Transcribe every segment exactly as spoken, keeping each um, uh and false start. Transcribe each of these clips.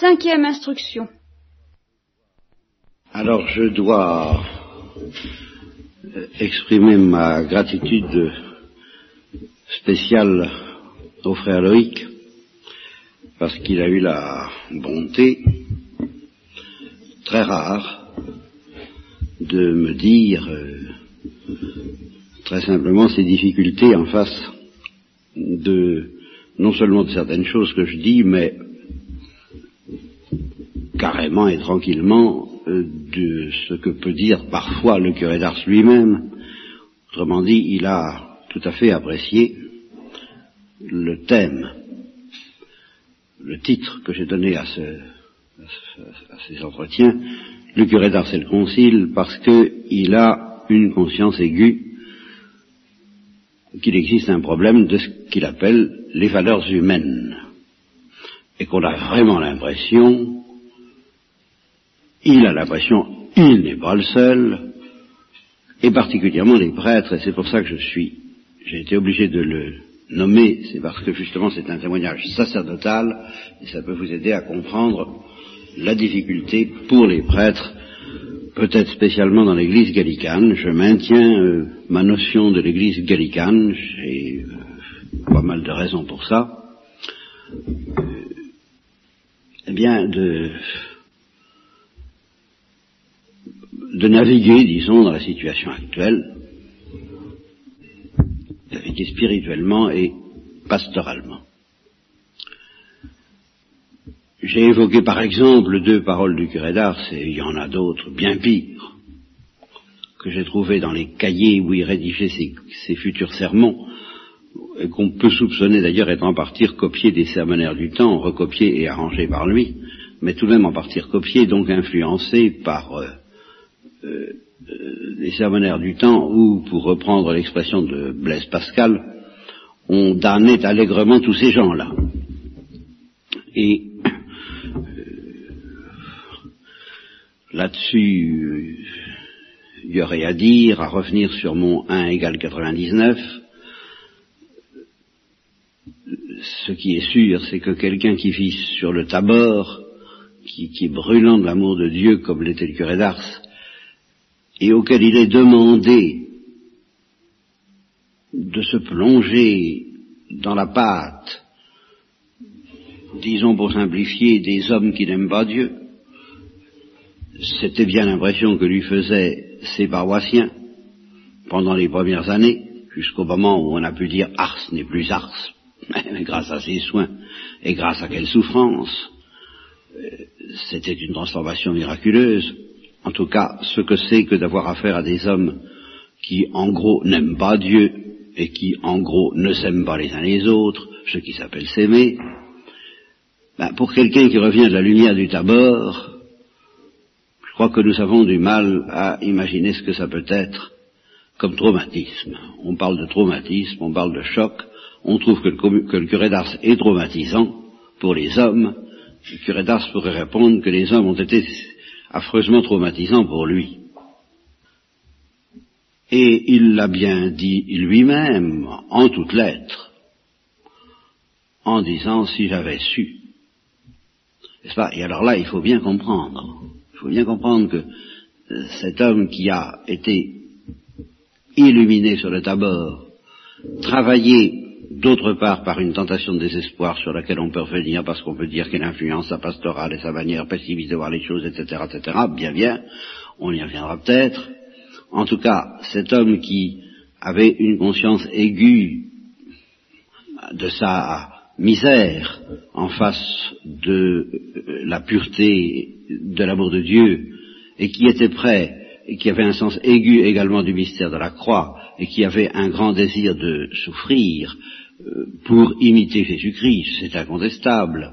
Cinquième instruction. Alors je dois exprimer ma gratitude spéciale au frère Loïc, parce qu'il a eu la bonté, très rare, de me dire euh, très simplement ses difficultés en face de, non seulement de certaines choses que je dis, mais carrément et tranquillement euh, de ce que peut dire parfois le curé d'Ars lui-même. Autrement dit, il a tout à fait apprécié le thème, le titre que j'ai donné à, ce, à, ce, à ces entretiens, le curé d'Ars et le Concile, parce qu'il a une conscience aiguë qu'il existe un problème de ce qu'il appelle les valeurs humaines, et qu'on a vraiment l'impression... Il a l'impression, il n'est pas le seul, et particulièrement les prêtres, et c'est pour ça que je suis, j'ai été obligé de le nommer, c'est parce que justement c'est un témoignage sacerdotal, et ça peut vous aider à comprendre la difficulté pour les prêtres, peut-être spécialement dans l'église gallicane. Je maintiens euh, ma notion de l'église gallicane, j'ai euh, pas mal de raisons pour ça, eh bien de... de naviguer, disons, dans la situation actuelle, naviguer spirituellement et pastoralement. J'ai évoqué par exemple deux paroles du curé d'Ars, et il y en a d'autres bien pires, que j'ai trouvées dans les cahiers où il rédigeait ses, ses futurs sermons, et qu'on peut soupçonner d'ailleurs être en partie recopiés des sermonnaires du temps, recopiés et arrangés par lui, mais tout de même en partie recopiés, donc influencés par... Euh, Euh, euh, les sermonnaires du temps où, pour reprendre l'expression de Blaise Pascal, on damnait allègrement tous ces gens-là. Et euh, là-dessus, il euh, y aurait à dire, à revenir sur mon un égale quatre-vingt-dix-neuf. Ce qui est sûr, c'est que quelqu'un qui vit sur le Tabor, qui, qui est brûlant de l'amour de Dieu comme l'était le curé d'Ars, et auquel il est demandé de se plonger dans la pâte, disons pour simplifier, des hommes qui n'aiment pas Dieu. C'était bien l'impression que lui faisaient ses paroissiens pendant les premières années, jusqu'au moment où on a pu dire « Ars n'est plus Ars », mais grâce à ses soins et grâce à quelle souffrance. C'était une transformation miraculeuse. En tout cas, ce que c'est que d'avoir affaire à des hommes qui, en gros, n'aiment pas Dieu et qui, en gros, ne s'aiment pas les uns les autres, ce qui s'appelle s'aimer, ben, pour quelqu'un qui revient de la lumière du Tabor, je crois que nous avons du mal à imaginer ce que ça peut être comme traumatisme. On parle de traumatisme, on parle de choc, on trouve que le, que le curé d'Ars est traumatisant pour les hommes. Le curé d'Ars pourrait répondre que les hommes ont été... affreusement traumatisant pour lui. Et il l'a bien dit lui-même, en toutes lettres, en disant « si j'avais su ». N'est-ce pas ? Et alors là, il faut bien comprendre. Il faut bien comprendre que cet homme qui a été illuminé sur le Tabor, travaillé d'autre part par une tentation de désespoir sur laquelle on peut revenir parce qu'on peut dire qu'elle influence sa pastorale et sa manière pessimiste de voir les choses, et cetera, et cetera, bien, bien, on y reviendra peut-être. En tout cas, cet homme qui avait une conscience aiguë de sa misère en face de la pureté de l'amour de Dieu, et qui était prêt, et qui avait un sens aigu également du mystère de la croix, et qui avait un grand désir de souffrir pour imiter Jésus-Christ, c'est incontestable,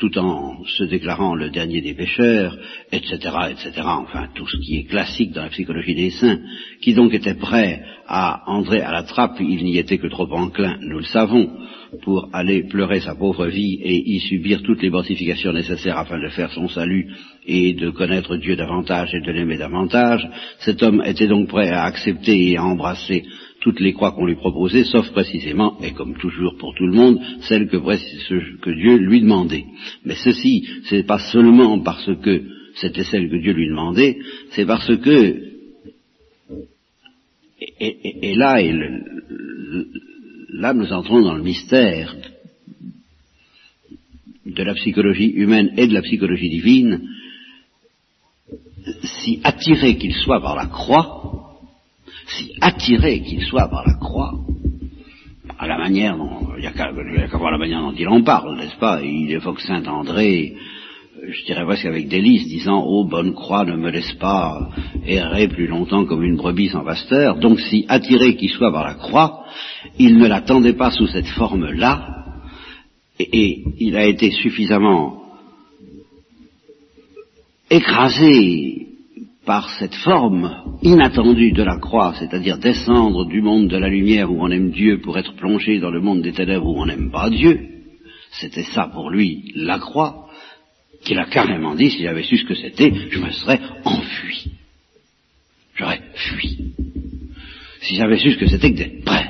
tout en se déclarant le dernier des pécheurs, et cetera, et cetera, enfin tout ce qui est classique dans la psychologie des saints, qui donc était prêt à entrer à la trappe, il n'y était que trop enclin, nous le savons, pour aller pleurer sa pauvre vie et y subir toutes les mortifications nécessaires afin de faire son salut et de connaître Dieu davantage et de l'aimer davantage. Cet homme était donc prêt à accepter et à embrasser toutes les croix qu'on lui proposait, sauf précisément, et comme toujours pour tout le monde, celle que, que Dieu lui demandait. Mais ceci, ce n'est pas seulement parce que c'était celle que Dieu lui demandait, c'est parce que, et, et, et là, et le, le, là nous entrons dans le mystère de la psychologie humaine et de la psychologie divine, si attiré qu'il soit par la croix, si attiré qu'il soit par la croix, à la manière dont, il n'y a qu'à qu'à voir la manière dont il en parle, n'est-ce pas? Il évoque Saint André, je dirais presque avec délice, disant « Ô bonne croix, ne me laisse pas errer plus longtemps comme une brebis sans pasteur ». Donc si attiré qu'il soit par la croix, il ne l'attendait pas sous cette forme-là, et, et il a été suffisamment écrasé par cette forme inattendue de la croix, c'est-à-dire descendre du monde de la lumière où on aime Dieu pour être plongé dans le monde des ténèbres où on n'aime pas Dieu, c'était ça pour lui la croix, qu'il a carrément dit, s'il avait su ce que c'était, je me serais enfui. J'aurais fui. Si j'avais su ce que c'était que d'être prêtre.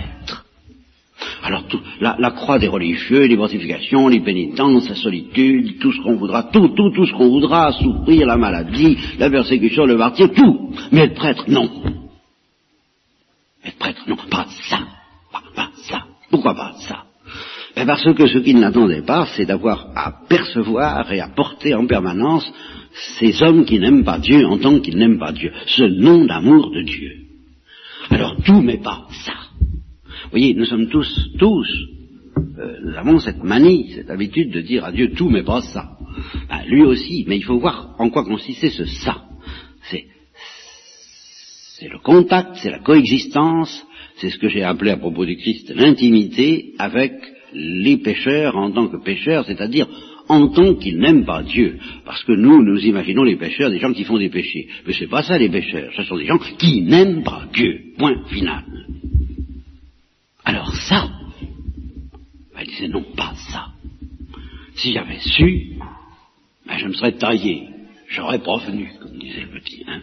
Alors tout, la, la croix des religieux, les mortifications, les pénitences, la solitude, tout ce qu'on voudra, tout, tout, tout ce qu'on voudra, souffrir, la maladie, la persécution, le martyre, tout. Mais être prêtre, non. Être prêtre, non. Pas ça. Pas, pas ça. Pourquoi pas ça? Et parce que ce qu'il n'attendait pas, c'est d'avoir à percevoir et à porter en permanence ces hommes qui n'aiment pas Dieu en tant qu'ils n'aiment pas Dieu. Ce non-amour de Dieu. Alors tout, mais pas ça. Vous voyez, nous sommes tous, tous, euh, nous avons cette manie, cette habitude de dire à Dieu tout mais pas ça. Ben, lui aussi, mais il faut voir en quoi consistait ce ça. C'est, c'est le contact, c'est la coexistence, c'est ce que j'ai appelé à propos du Christ l'intimité avec les pécheurs en tant que pécheurs, c'est-à-dire en tant qu'ils n'aiment pas Dieu. Parce que nous, nous imaginons les pécheurs, des gens qui font des péchés. Mais c'est pas ça les pécheurs, ce sont des gens qui n'aiment pas Dieu. Point final. Alors ça, ben, il disait non, pas ça. Si j'avais su, ben, je me serais taillé, j'aurais provenu, comme disait le petit. Hein.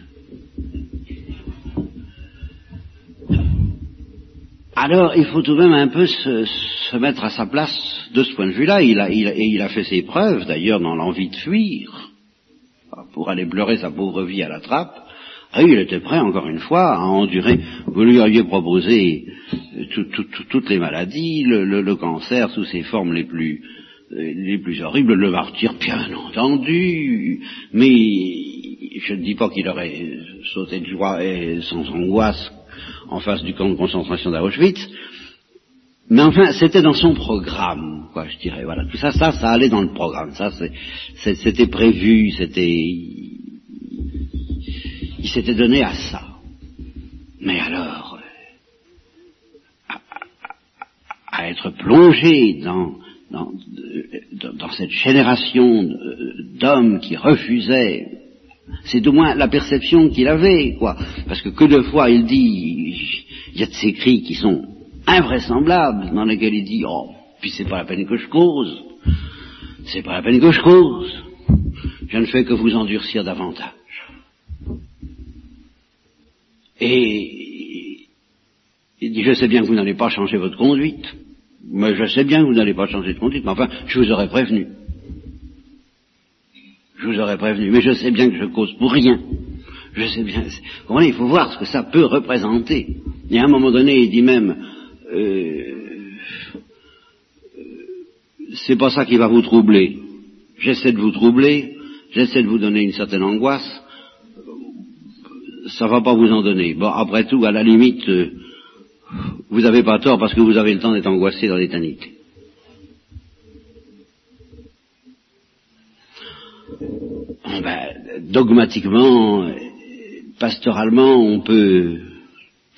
Alors il faut tout de même un peu se, se mettre à sa place de ce point de vue-là. Il a, il a, et il a fait ses preuves, d'ailleurs, dans l'envie de fuir, pour aller pleurer sa pauvre vie à la trappe. Ah, il était prêt, encore une fois, à endurer. Vous lui auriez proposé tout, tout, tout, toutes les maladies, le, le, le cancer sous ses formes les plus, les plus horribles, le martyre, bien entendu. Mais je ne dis pas qu'il aurait sauté de joie et sans angoisse en face du camp de concentration d'Auschwitz. Mais enfin, c'était dans son programme, quoi, je dirais. Voilà, tout ça, ça, ça allait dans le programme. Ça, c'est, c'est, c'était prévu, c'était... Il s'était donné à ça. Mais alors, à, à, à être plongé dans, dans, dans cette génération d'hommes qui refusaient, c'est au moins la perception qu'il avait, quoi. Parce que que de fois il dit, il y a de ces cris qui sont invraisemblables, dans lesquels il dit, oh, puis c'est pas la peine que je cause, c'est pas la peine que je cause, je ne fais que vous endurcir davantage. Et il dit, je sais bien que vous n'allez pas changer votre conduite, mais je sais bien que vous n'allez pas changer de conduite, mais enfin, je vous aurais prévenu. Je vous aurais prévenu, mais je sais bien que je cause pour rien. Je sais bien, vous comprenez, il faut voir ce que ça peut représenter. Et à un moment donné, il dit même, euh, euh, c'est pas ça qui va vous troubler. J'essaie de vous troubler, j'essaie de vous donner une certaine angoisse, ça va pas vous en donner. Bon, après tout, à la limite, euh, vous avez pas tort parce que vous avez le temps d'être angoissé dans l'éternité. Ben, dogmatiquement, pastoralement, on peut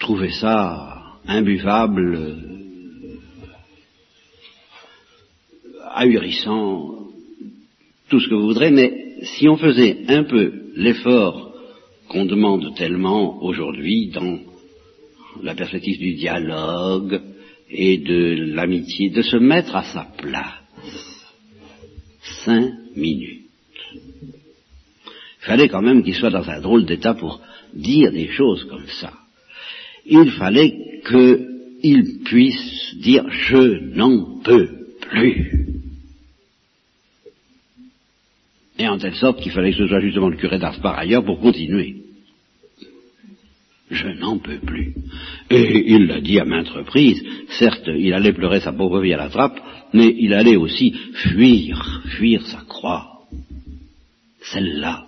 trouver ça imbuvable, ahurissant, tout ce que vous voudrez, mais si on faisait un peu l'effort qu'on demande tellement aujourd'hui dans la perspective du dialogue et de l'amitié, de se mettre à sa place. Cinq minutes. Il fallait quand même qu'il soit dans un drôle d'état pour dire des choses comme ça. Il fallait qu'il puisse dire « je n'en peux plus ». Et en telle sorte qu'il fallait que ce soit justement le curé d'Ars par ailleurs pour continuer. Je n'en peux plus. Et il l'a dit à maintes reprises, certes, il allait pleurer sa pauvre vie à la trappe, mais il allait aussi fuir, fuir sa croix, celle-là.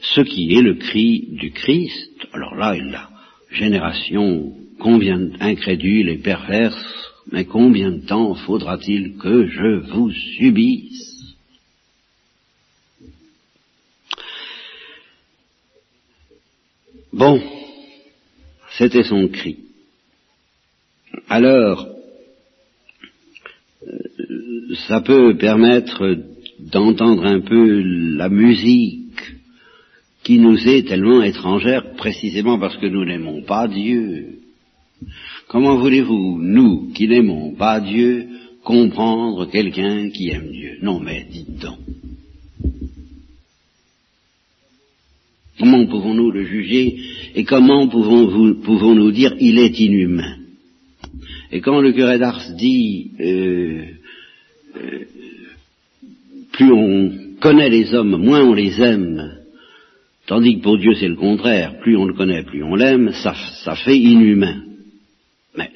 Ce qui est le cri du Christ, alors là, la génération combien incrédule et perverse, mais combien de temps faudra-t-il que je vous subisse ? Bon, c'était son cri. Alors, ça peut permettre d'entendre un peu la musique qui nous est tellement étrangère, précisément parce que nous n'aimons pas Dieu. Comment voulez-vous, nous, qui n'aimons pas Dieu, comprendre quelqu'un qui aime Dieu ? Non, mais dites donc. Comment pouvons-nous le juger et comment pouvons-vous, pouvons-nous dire « il est inhumain » Et quand le curé d'Ars dit euh, « euh, plus on connaît les hommes, moins on les aime », tandis que pour Dieu c'est le contraire, plus on le connaît, plus on l'aime, ça, ça fait inhumain. Mais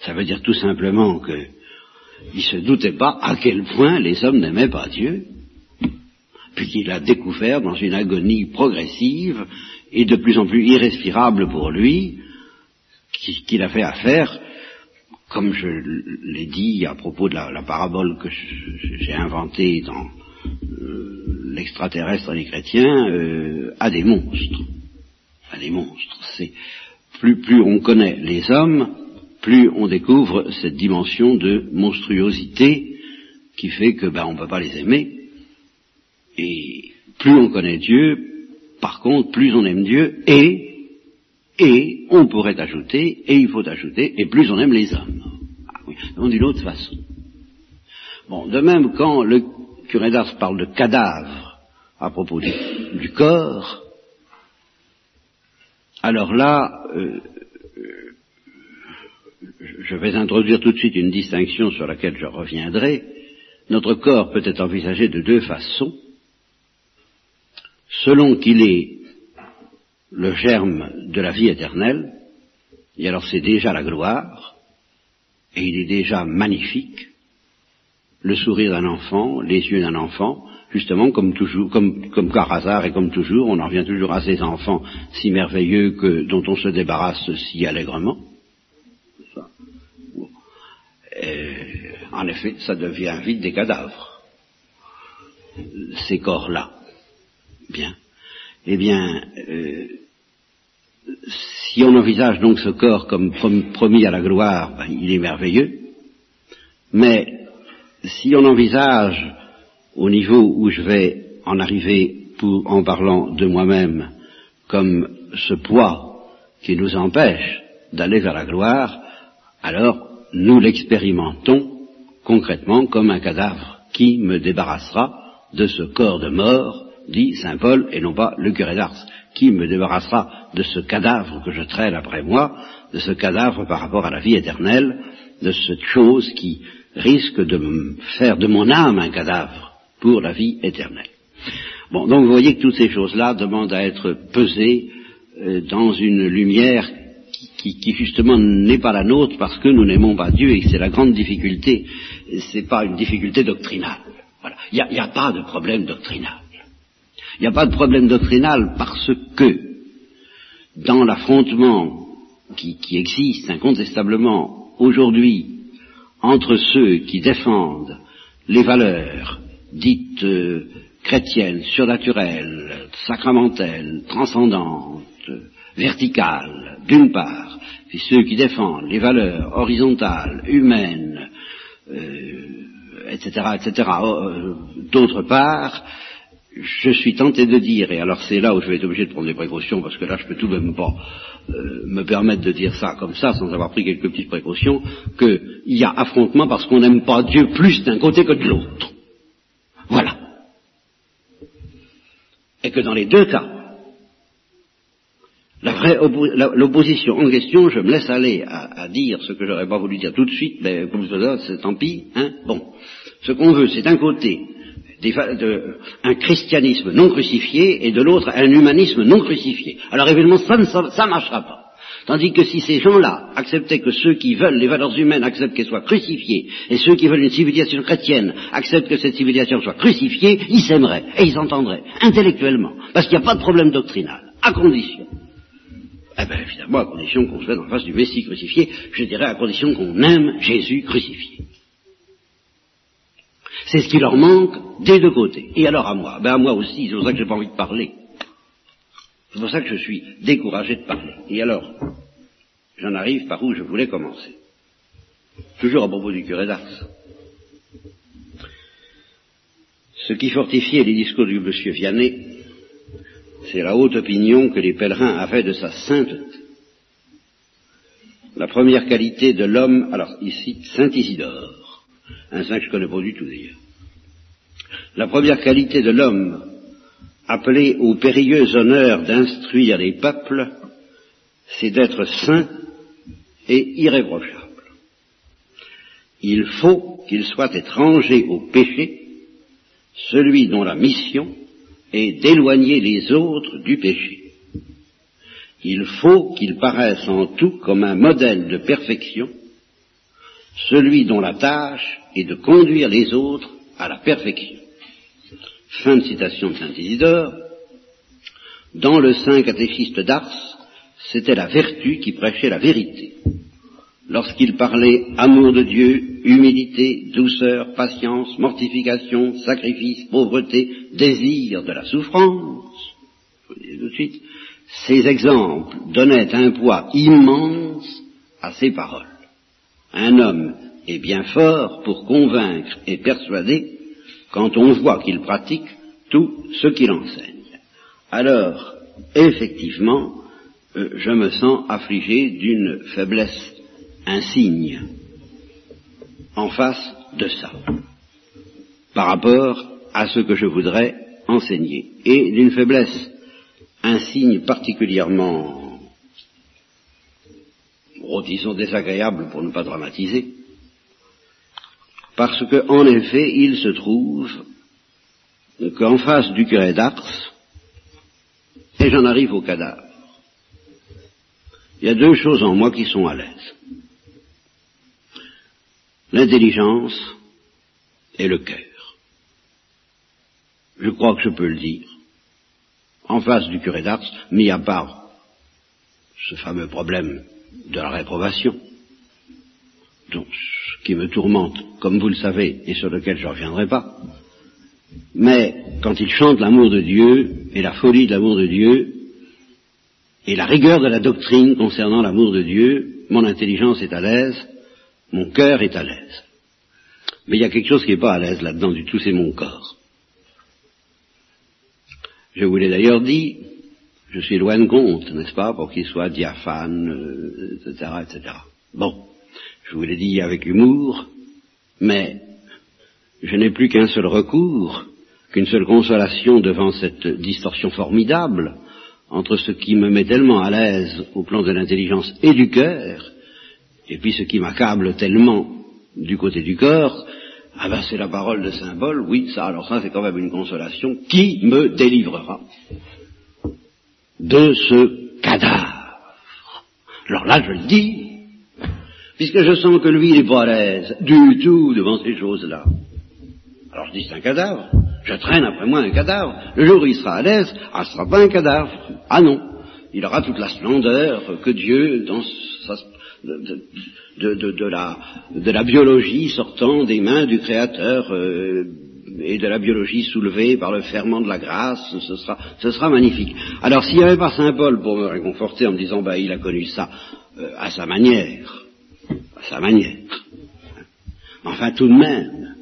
ça veut dire tout simplement qu'il ne se doutait pas à quel point les hommes n'aimaient pas Dieu. Puis qu'il a découvert dans une agonie progressive et de plus en plus irrespirable pour lui, qu'il a fait affaire, comme je l'ai dit à propos de la, la parabole que j'ai inventée dans euh, l'extraterrestre et les chrétiens, euh, à des monstres. À des monstres. C'est, plus, plus on connaît les hommes, plus on découvre cette dimension de monstruosité qui fait que ben, on ne peut pas les aimer. Et plus on connaît Dieu, par contre, plus on aime Dieu, et, et, on pourrait ajouter, et il faut ajouter, et plus on aime les hommes. Ah oui, donc d'une autre façon. Bon, de même, quand le curé d'Ars parle de cadavre à propos du, du corps, alors là, euh, euh, je vais introduire tout de suite une distinction sur laquelle je reviendrai. Notre corps peut être envisagé de deux façons. Selon qu'il est le germe de la vie éternelle, et alors c'est déjà la gloire, et il est déjà magnifique, le sourire d'un enfant, les yeux d'un enfant, justement comme toujours, comme, comme par hasard et comme toujours, on en revient toujours à ces enfants si merveilleux que, dont on se débarrasse si allègrement. Et, en effet, ça devient vite des cadavres, ces corps-là. Bien. Eh bien, euh, si on envisage donc ce corps comme promis à la gloire, ben, il est merveilleux. Mais si on envisage, au niveau où je vais en arriver pour, en parlant de moi-même, comme ce poids qui nous empêche d'aller vers la gloire, alors nous l'expérimentons concrètement comme un cadavre qui me débarrassera de ce corps de mort, dit Saint Paul, et non pas le curé d'Ars, qui me débarrassera de ce cadavre que je traîne après moi, de ce cadavre par rapport à la vie éternelle, de cette chose qui risque de me faire de mon âme un cadavre pour la vie éternelle. Bon, donc vous voyez que toutes ces choses-là demandent à être pesées euh, dans une lumière qui, qui justement n'est pas la nôtre parce que nous n'aimons pas Dieu, et c'est la grande difficulté, c'est pas une difficulté doctrinale. Voilà. Il n'y a, a pas de problème doctrinal. Il n'y a pas de problème doctrinal parce que dans l'affrontement qui, qui existe incontestablement aujourd'hui entre ceux qui défendent les valeurs dites euh, chrétiennes, surnaturelles, sacramentelles, transcendantes, verticales, d'une part, et ceux qui défendent les valeurs horizontales, humaines, euh, et cetera, et cetera, euh, d'autre part, je suis tenté de dire, et alors c'est là où je vais être obligé de prendre des précautions, parce que là je peux tout de même pas euh, me permettre de dire ça comme ça, sans avoir pris quelques petites précautions, qu'il y a affrontement parce qu'on n'aime pas Dieu plus d'un côté que de l'autre. Voilà. Et que dans les deux cas, La vraie oppo- la, l'opposition en question, je me laisse aller à, à dire ce que j'aurais pas voulu dire tout de suite, mais comme je le dis, c'est tant pis, hein. Bon. Ce qu'on veut, c'est d'un côté des, de, un christianisme non crucifié et de l'autre un humanisme non crucifié. Alors évidemment, ça ne ça, ça marchera pas. Tandis que si ces gens-là acceptaient que ceux qui veulent les valeurs humaines acceptent qu'elles soient crucifiées, et ceux qui veulent une civilisation chrétienne acceptent que cette civilisation soit crucifiée, ils s'aimeraient et ils s'entendraient, intellectuellement, parce qu'il n'y a pas de problème doctrinal, à condition. Eh bien évidemment, à condition qu'on se mette en face du Messie crucifié, je dirais à condition qu'on aime Jésus crucifié. C'est ce qui leur manque des deux côtés. Et alors à moi, ben à moi aussi, c'est pour ça que j'ai pas envie de parler. C'est pour ça que je suis découragé de parler. Et alors, j'en arrive par où je voulais commencer. Toujours à propos du curé d'Ars. Ce qui fortifiait les discours du monsieur Vianney, c'est la haute opinion que les pèlerins avaient de sa sainteté. La première qualité de l'homme, alors ici, Saint Isidore, un saint que je ne connais pas du tout d'ailleurs. La première qualité de l'homme appelé au périlleux honneur d'instruire les peuples, c'est d'être saint et irréprochable. Il faut qu'il soit étranger au péché, celui dont la mission est d'éloigner les autres du péché. Il faut qu'il paraisse en tout comme un modèle de perfection, celui dont la tâche est de conduire les autres à la perfection. Fin de citation de Saint Isidore. Dans le Saint Catéchiste d'Ars, c'était la vertu qui prêchait la vérité. Lorsqu'il parlait amour de Dieu, humilité, douceur, patience, mortification, sacrifice, pauvreté, désir de la souffrance, je vous dis tout de suite, ces exemples donnaient un poids immense à ses paroles. Un homme est bien fort pour convaincre et persuader quand on voit qu'il pratique tout ce qu'il enseigne. Alors, effectivement, euh, je me sens affligé d'une faiblesse insigne en face de ça, par rapport à ce que je voudrais enseigner, et d'une faiblesse insigne particulièrement, oh, disons désagréable pour ne pas dramatiser, parce que, en effet, il se trouve qu'en face du curé d'Ars, et j'en arrive au cadavre, il y a deux choses en moi qui sont à l'aise. L'intelligence et le cœur. Je crois que je peux le dire. En face du curé d'Ars, mis à part ce fameux problème de la réprobation, donc, qui me tourmente, comme vous le savez, et sur lequel je ne reviendrai pas. Mais quand il chante l'amour de Dieu, et la folie de l'amour de Dieu, et la rigueur de la doctrine concernant l'amour de Dieu, mon intelligence est à l'aise, mon cœur est à l'aise. Mais il y a quelque chose qui n'est pas à l'aise là-dedans du tout, c'est mon corps. Je vous l'ai d'ailleurs dit, je suis loin de compte, n'est-ce pas, pour qu'il soit diaphane, euh, et cetera, et cetera. Bon. Je vous l'ai dit avec humour, mais je n'ai plus qu'un seul recours, qu'une seule consolation devant cette distorsion formidable entre ce qui me met tellement à l'aise au plan de l'intelligence et du cœur, et puis ce qui m'accable tellement du côté du corps. Ah ben c'est la parole de Saint Paul, oui, ça, alors ça c'est quand même une consolation qui me délivrera de ce cadavre. Alors là je le dis, puisque je sens que lui, il n'est pas à l'aise du tout devant ces choses-là. Alors je dis, c'est un cadavre. Je traîne après moi un cadavre. Le jour où il sera à l'aise, ah, ce ne sera pas un cadavre. Ah non. Il aura toute la splendeur que Dieu, dans sa, de, de, de, de, la, de la biologie sortant des mains du Créateur, euh, et de la biologie soulevée par le ferment de la grâce, ce sera, ce sera magnifique. Alors s'il n'y avait pas Saint Paul pour me réconforter en me disant, bah, il a connu ça euh, à sa manière, à sa manière. Enfin, tout de même,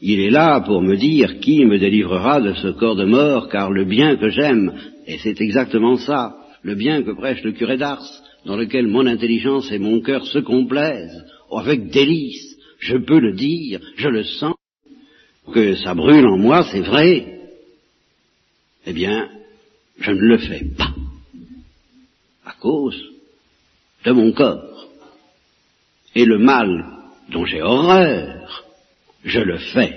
il est là pour me dire qui me délivrera de ce corps de mort, car le bien que j'aime, et c'est exactement ça, le bien que prêche le curé d'Ars, dans lequel mon intelligence et mon cœur se complaisent, avec délice, je peux le dire, je le sens, que ça brûle en moi, c'est vrai, eh bien, je ne le fais pas. cause de mon corps. Et le mal dont j'ai horreur, je le fais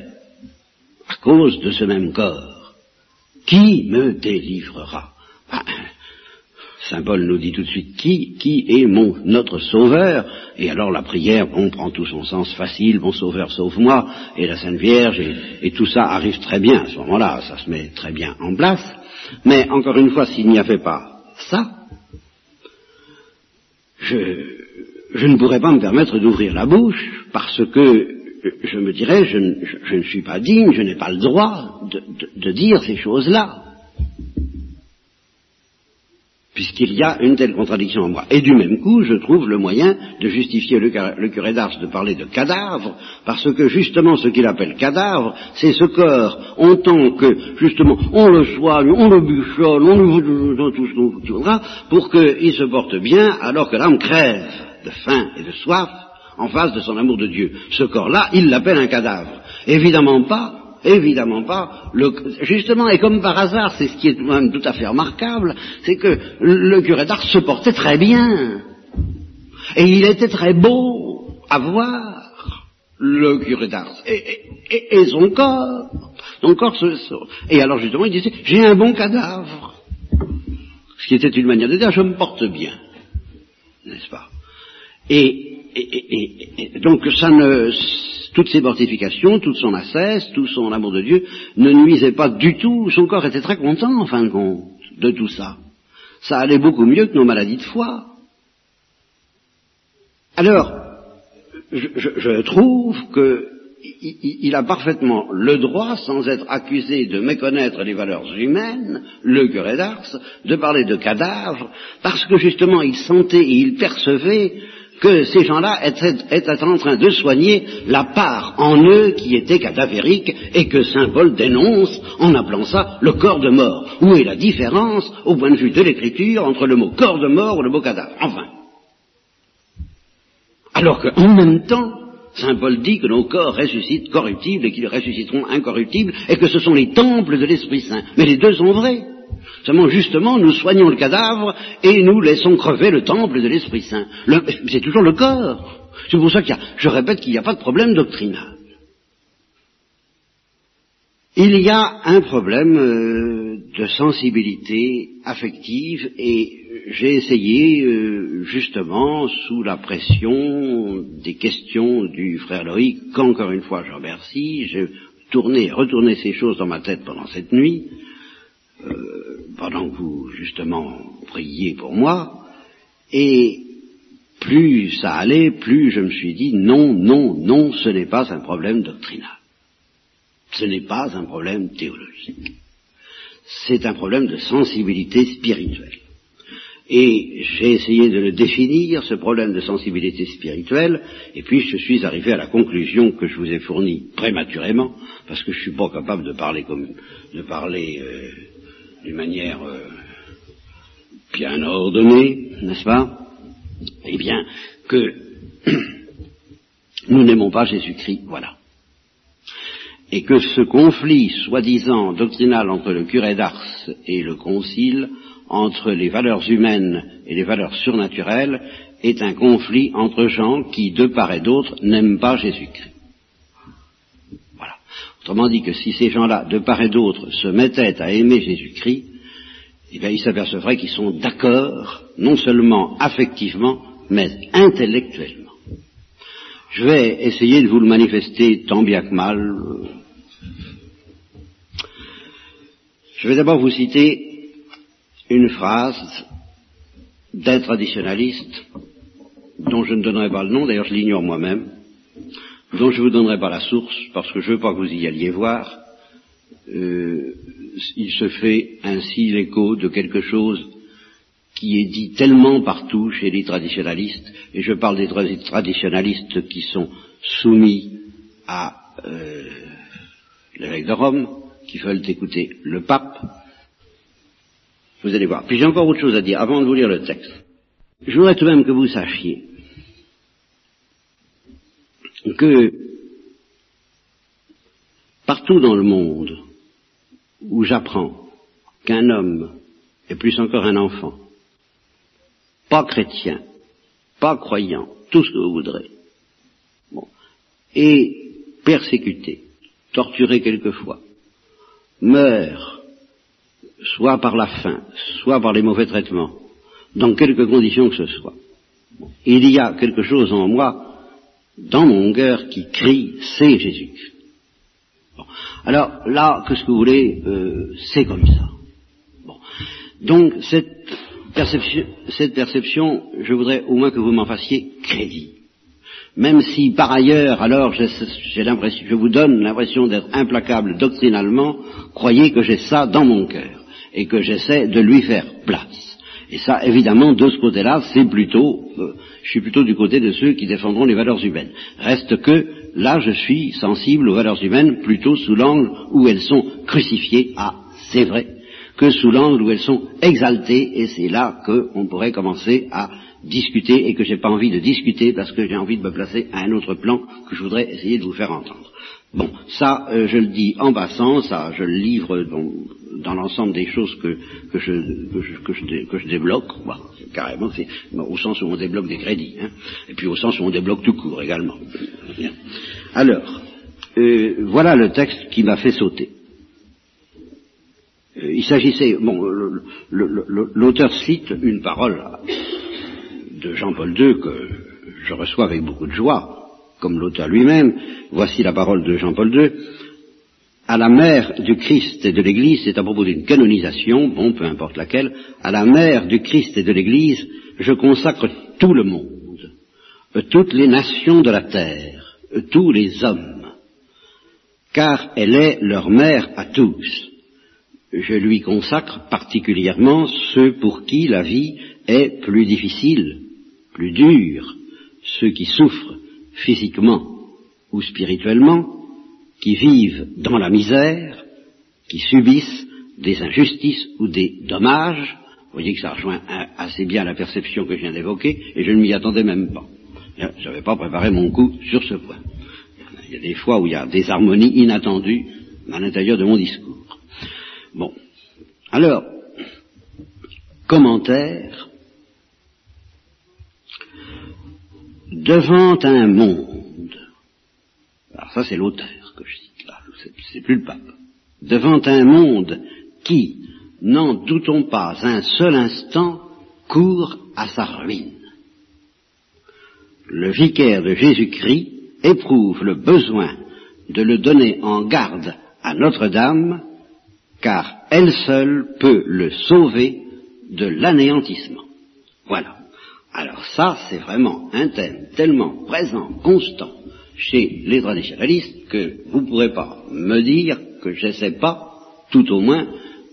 à cause de ce même corps. Qui me délivrera ? Ben, Saint Paul nous dit tout de suite qui, qui est mon, notre sauveur. Et alors la prière, on prend tout son sens facile, mon sauveur sauve-moi, et la Sainte Vierge, et, et tout ça arrive très bien à ce moment-là, ça se met très bien en place. Mais encore une fois, s'il n'y avait pas ça, je, je ne pourrais pas me permettre d'ouvrir la bouche, parce que je me dirais, je ne, je, je ne suis pas digne, je n'ai pas le droit de, de, de dire ces choses-là, puisqu'il y a une telle contradiction en moi. Et du même coup, je trouve le moyen de justifier le, le curé d'Ars de parler de cadavre, parce que justement ce qu'il appelle cadavre, c'est ce corps, en tant que, justement, on le soigne, on le bûchonne, on le donne tout ce qu'on voudra, pour qu'il se porte bien, alors que l'âme crève de faim et de soif en face de son amour de Dieu. Ce corps-là, il l'appelle un cadavre. Évidemment pas, Évidemment pas. Le, justement, et comme par hasard, c'est ce qui est même tout à fait remarquable, c'est que le curé d'Ars se portait très bien. Et il était très beau à voir, le curé d'Ars, et, et, et son corps. Son corps se, se... Et alors justement, il disait, j'ai un bon cadavre. Ce qui était une manière de dire, je me porte bien. N'est-ce pas ? Et... Et, et, et, et donc ça ne, toutes ses mortifications, toute son ascèse, tout son amour de Dieu ne nuisaient pas du tout, son corps était très content en fin de compte de tout ça, ça allait beaucoup mieux que nos maladies de foi. Alors je, je, je trouve que il, il a parfaitement le droit, sans être accusé de méconnaître les valeurs humaines, le curé d'Ars, de parler de cadavre, parce que justement il sentait et il percevait que ces gens-là étaient, étaient en train de soigner la part en eux qui était cadavérique et que Saint Paul dénonce en appelant ça le corps de mort. Où est la différence, au point de vue de l'écriture, entre le mot corps de mort ou le mot cadavre ? Enfin. Alors qu'en même temps, Saint Paul dit que nos corps ressuscitent corruptibles et qu'ils ressusciteront incorruptibles et que ce sont les temples de l'Esprit Saint. Mais les deux sont vrais. Seulement, justement, nous soignons le cadavre et nous laissons crever le temple de l'Esprit Saint. Le, c'est toujours le corps. C'est pour ça qu'il y a, je répète qu'il n'y a pas de problème doctrinal. Il y a un problème euh, de sensibilité affective et j'ai essayé, euh, justement, sous la pression des questions du frère Loïc, qu'encore une fois je remercie, j'ai tourné, retourné ces choses dans ma tête pendant cette nuit, Euh, pendant que vous, justement, priez pour moi, et plus ça allait, plus je me suis dit, non, non, non, ce n'est pas un problème doctrinal. Ce n'est pas un problème théologique. C'est un problème de sensibilité spirituelle. Et j'ai essayé de le définir, ce problème de sensibilité spirituelle, et puis je suis arrivé à la conclusion que je vous ai fournie prématurément, parce que je suis pas capable de parler comme, de parler, euh, d'une manière euh, bien ordonnée, n'est-ce pas ? Eh bien, que nous n'aimons pas Jésus-Christ, voilà. Et que ce conflit, soi-disant doctrinal, entre le curé d'Ars et le concile, entre les valeurs humaines et les valeurs surnaturelles, est un conflit entre gens qui, de part et d'autre, n'aiment pas Jésus-Christ. Autrement dit que si ces gens-là, de part et d'autre, se mettaient à aimer Jésus-Christ, eh bien, ils s'apercevraient qu'ils sont d'accord, non seulement affectivement, mais intellectuellement. Je vais essayer de vous le manifester tant bien que mal. Je vais d'abord vous citer une phrase d'un traditionaliste, dont je ne donnerai pas le nom, d'ailleurs je l'ignore moi-même, dont je ne vous donnerai pas la source, parce que je ne veux pas que vous y alliez voir. Euh, il se fait ainsi l'écho de quelque chose qui est dit tellement partout chez les traditionalistes, et je parle des tra- traditionalistes qui sont soumis à euh, l'évêque de Rome, qui veulent écouter le pape. Vous allez voir. Puis j'ai encore autre chose à dire, avant de vous lire le texte. Je voudrais tout de même que vous sachiez que partout dans le monde où j'apprends qu'un homme, et plus encore un enfant, pas chrétien, pas croyant, tout ce que vous voudrez, bon. Et persécuté, torturé quelquefois, meurt, soit par la faim, soit par les mauvais traitements, dans quelques conditions que ce soit. Bon. Il y a quelque chose en moi, dans mon cœur, qui crie, c'est Jésus. Bon. Alors là, qu'est-ce que vous voulez, euh, c'est comme ça. Bon. Donc cette perception, cette perception, je voudrais au moins que vous m'en fassiez crédit. Même si par ailleurs, alors j'ai, j'ai l'impression, je vous donne l'impression d'être implacable doctrinalement, croyez que j'ai ça dans mon cœur et que j'essaie de lui faire place. Et ça, évidemment, de ce côté-là, c'est plutôt, euh, je suis plutôt du côté de ceux qui défendront les valeurs humaines. Reste que, là, je suis sensible aux valeurs humaines plutôt sous l'angle où elles sont crucifiées, ah, c'est vrai, que sous l'angle où elles sont exaltées, et c'est là qu'on pourrait commencer à discuter, et que j'ai pas envie de discuter parce que j'ai envie de me placer à un autre plan que je voudrais essayer de vous faire entendre. Bon, ça, euh, je le dis en passant, ça, je le livre dans, dans l'ensemble des choses que, que, je, que, je, que, je dé, que je débloque, bah, carrément, c'est, bah, au sens où on débloque des crédits, hein, et puis au sens où on débloque tout court également. Bien. Alors, euh, voilà le texte qui m'a fait sauter. Euh, il s'agissait, bon, le, le, le, l'auteur cite une parole de Jean-Paul deux que je reçois avec beaucoup de joie, comme l'auteur lui-même. Voici la parole de Jean-Paul deux. À la mère du Christ et de l'Église, c'est à propos d'une canonisation, bon, peu importe laquelle, à la mère du Christ et de l'Église, je consacre tout le monde, toutes les nations de la terre, tous les hommes, car elle est leur mère à tous. Je lui consacre particulièrement ceux pour qui la vie est plus difficile, plus dure, ceux qui souffrent physiquement ou spirituellement, qui vivent dans la misère, qui subissent des injustices ou des dommages. Vous voyez que ça rejoint assez bien la perception que je viens d'évoquer, et je ne m'y attendais même pas. Je n'avais pas préparé mon coup sur ce point. Il y a des fois où il y a des harmonies inattendues à l'intérieur de mon discours. Bon. Alors, commentaire. Devant un monde, alors ça c'est l'auteur que je cite là, c'est, c'est plus le pape, devant un monde qui, n'en doutons pas un seul instant, court à sa ruine. Le vicaire de Jésus-Christ éprouve le besoin de le donner en garde à Notre-Dame, car elle seule peut le sauver de l'anéantissement. Voilà. Alors ça, c'est vraiment un thème tellement présent, constant, chez les traditionalistes, que vous ne pourrez pas me dire que j'essaie pas, tout au moins,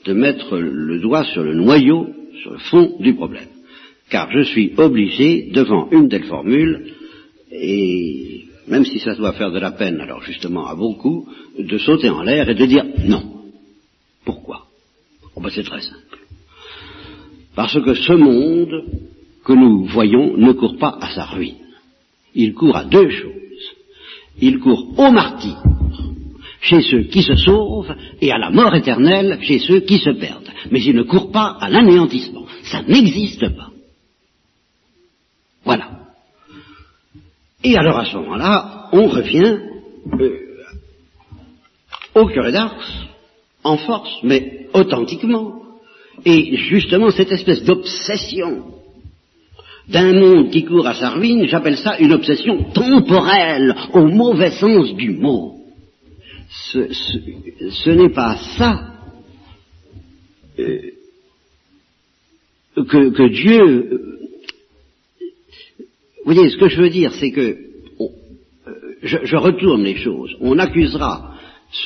de mettre le doigt sur le noyau, sur le fond du problème. Car je suis obligé, devant une telle formule, et même si ça doit faire de la peine, alors justement à beaucoup, de sauter en l'air et de dire non. Pourquoi ? Oh ben c'est très simple. Parce que ce monde que nous voyons ne court pas à sa ruine. Il court à deux choses. Il court au martyre, chez ceux qui se sauvent, et à la mort éternelle, chez ceux qui se perdent. Mais il ne court pas à l'anéantissement. Ça n'existe pas. Voilà. Et alors à ce moment-là, on revient euh, au curé d'Ars, en force, mais authentiquement. Et justement, cette espèce d'obsession d'un monde qui court à sa ruine, j'appelle ça une obsession temporelle, au mauvais sens du mot. Ce, ce, ce n'est pas ça euh, que, que Dieu... Euh, vous voyez, ce que je veux dire, c'est que on, euh, je, je retourne les choses. On accusera